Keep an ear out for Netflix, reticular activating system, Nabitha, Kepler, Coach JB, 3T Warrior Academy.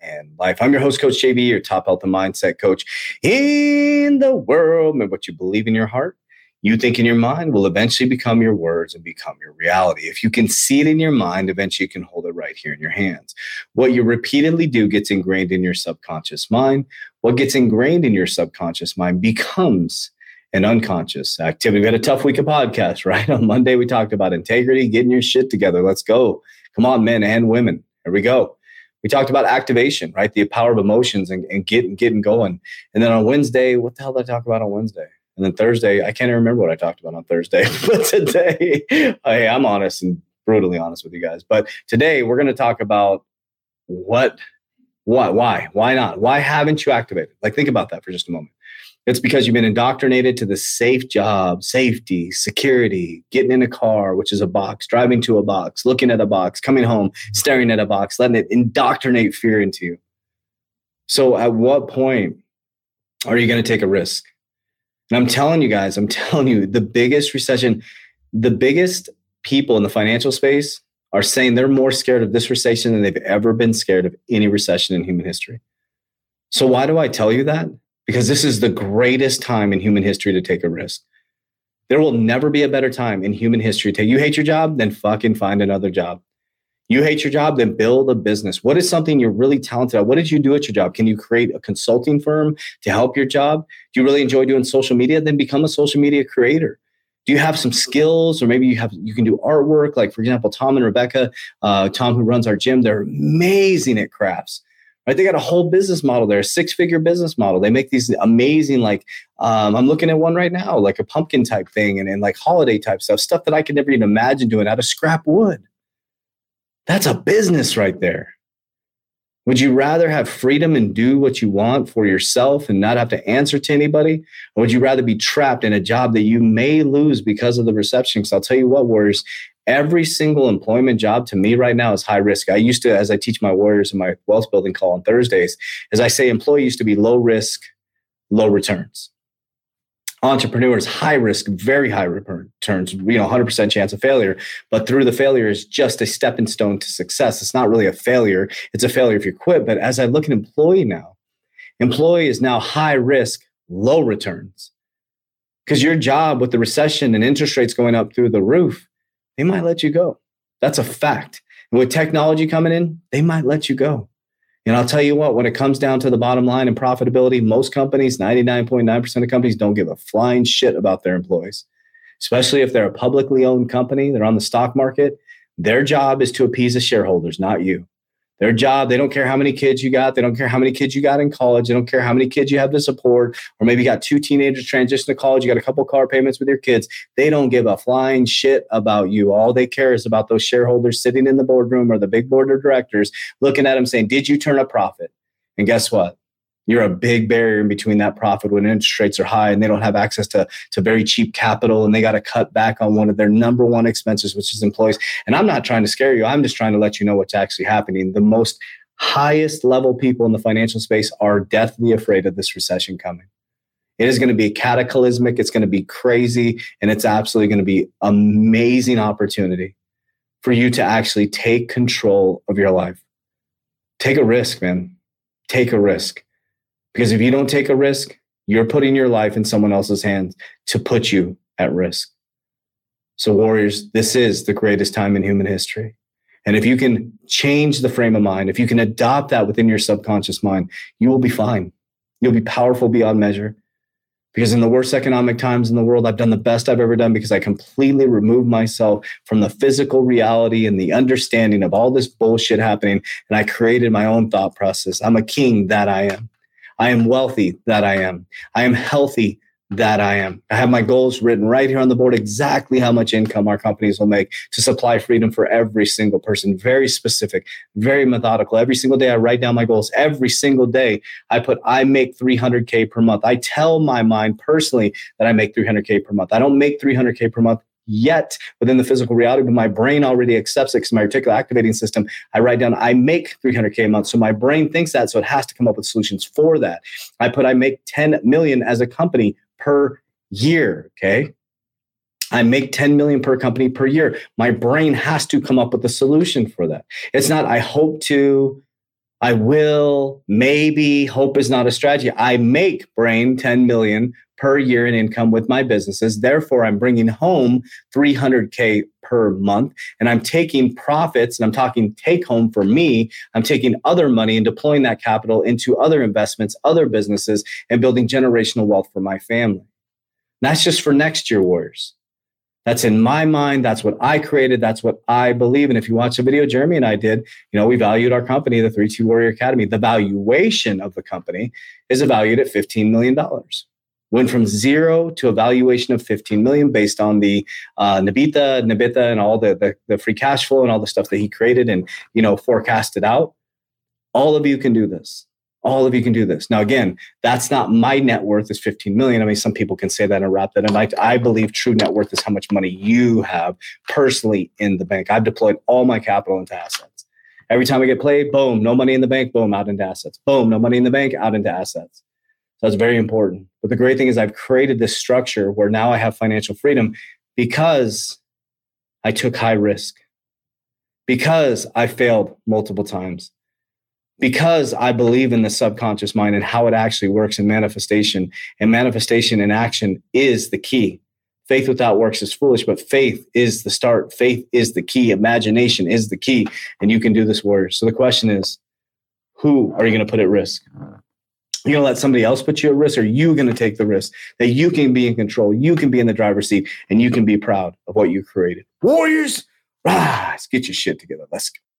and life. I'm your host, Coach JB, your top health and mindset coach in the world. Remember, what you believe in your heart, you think in your mind, will eventually become your words and become your reality. If you can see it in your mind, eventually you can hold it right here in your hands. What you repeatedly do gets ingrained in your subconscious mind. What gets ingrained in your subconscious mind becomes an unconscious activity. We had a tough week of podcasts, right? On Monday, we talked about integrity, getting your shit together. Let's go. Come on, men and women. Here we go. We talked about activation, right? The power of emotions and getting going. And then on Wednesday, what the hell did I talk about on Wednesday? And then Thursday, I can't even remember what I talked about on Thursday. But today, hey, I'm honest and brutally honest with you guys. But today, we're going to talk about why not? Why haven't you activated? Like, think about that for just a moment. It's because you've been indoctrinated to the safe job, safety, security, getting in a car, which is a box, driving to a box, looking at a box, coming home, staring at a box, letting it indoctrinate fear into you. So at what point are you going to take a risk? And I'm telling you, the biggest recession, the biggest people in the financial space are saying they're more scared of this recession than they've ever been scared of any recession in human history. So why do I tell you that? Because this is the greatest time in human history to take a risk. There will never be a better time in human history. You hate your job? Then fucking find another job. You hate your job? Then build a business. What is something you're really talented at? What did you do at your job? Can you create a consulting firm to help your job? Do you really enjoy doing social media? Then become a social media creator. Do you have some skills, or maybe you can do artwork? Like, for example, Tom and Rebecca, Tom, who runs our gym, they're amazing at crafts. Right, they got a whole business model there, a six-figure business model. They make these amazing, like, I'm looking at one right now, like a pumpkin type thing and like holiday type stuff that I could never even imagine doing out of scrap wood. That's a business right there. Would you rather have freedom and do what you want for yourself and not have to answer to anybody? Or would you rather be trapped in a job that you may lose because of the recession? Because I'll tell you what, Warriors, every single employment job to me right now is high risk. I used to, as I teach my warriors in my wealth building call on Thursdays, as I say, employee used to be low risk, low returns. Entrepreneurs, high risk, very high returns, 100% chance of failure. But through the failure is just a stepping stone to success. It's not really a failure. It's a failure if you quit. But as I look at employee now, employee is now high risk, low returns. Because your job with the recession and interest rates going up through the roof, they might let you go. That's a fact. And with technology coming in, they might let you go. And I'll tell you what, when it comes down to the bottom line and profitability, most companies, 99.9% of companies, don't give a flying shit about their employees, especially if they're a publicly owned company, they're on the stock market. Their job is to appease the shareholders, not you. Their job, they don't care how many kids you got. They don't care how many kids you got in college. They don't care how many kids you have to support. Or maybe you got two teenagers transitioning to college. You got a couple car payments with your kids. They don't give a flying shit about you. All they care is about those shareholders sitting in the boardroom or the big board of directors looking at them saying, did you turn a profit? And guess what? You're a big barrier in between that profit when interest rates are high and they don't have access to very cheap capital and they got to cut back on one of their number one expenses, which is employees. And I'm not trying to scare you. I'm just trying to let you know what's actually happening. The most highest level people in the financial space are deathly afraid of this recession coming. It is going to be cataclysmic. It's going to be crazy. And it's absolutely going to be amazing opportunity for you to actually take control of your life. Take a risk, man. Take a risk. Because if you don't take a risk, you're putting your life in someone else's hands to put you at risk. So warriors, this is the greatest time in human history. And if you can change the frame of mind, if you can adopt that within your subconscious mind, you will be fine. You'll be powerful beyond measure. Because in the worst economic times in the world, I've done the best I've ever done because I completely removed myself from the physical reality and the understanding of all this bullshit happening. And I created my own thought process. I'm a king, that I am. I am wealthy, that I am. I am healthy, that I am. I have my goals written right here on the board, exactly how much income our companies will make to supply freedom for every single person. Very specific, very methodical. Every single day I write down my goals. Every single day I put, I make $300K per month. I tell my mind personally that I make $300K per month. I don't make $300K per month yet within the physical reality, but my brain already accepts it because my reticular activating system, I write down, I make $300K a month. So my brain thinks that, so it has to come up with solutions for that. I put, I make 10 million as a company per year, okay? I make 10 million per company per year. My brain has to come up with a solution for that. It's not, I hope to, I will, maybe. Hope is not a strategy. I make, brain, 10 million per year in income with my businesses. Therefore, I'm bringing home $300K per month, and I'm taking profits, and I'm talking take home for me. I'm taking other money and deploying that capital into other investments, other businesses, and building generational wealth for my family. And that's just for next year, warriors. That's in my mind. That's what I created. That's what I believe. And if you watch the video Jeremy and I did, you know, we valued our company, the 3T Warrior Academy. The valuation of the company is valued at $15 million. Went from zero to a valuation of 15 million based on the Nabitha and all the free cash flow and all the stuff that he created and, you know, forecasted out. All of you can do this. All of you can do this. Now, again, that's not my net worth is 15 million. I mean, some people can say that and wrap that in. I believe true net worth is how much money you have personally in the bank. I've deployed all my capital into assets. Every time I get played, boom, no money in the bank, boom, out into assets. Boom, no money in the bank, out into assets. That's very important. But the great thing is I've created this structure where now I have financial freedom because I took high risk, because I failed multiple times, because I believe in the subconscious mind and how it actually works in manifestation. And manifestation in action is the key. Faith without works is foolish, but faith is the start. Faith is the key. Imagination is the key. And you can do this, warrior. So the question is, who are you going to put at risk? You're going to let somebody else put you at risk, or you're going to take the risk that you can be in control, you can be in the driver's seat, and you can be proud of what you created. Warriors, rise, get your shit together. Let's go.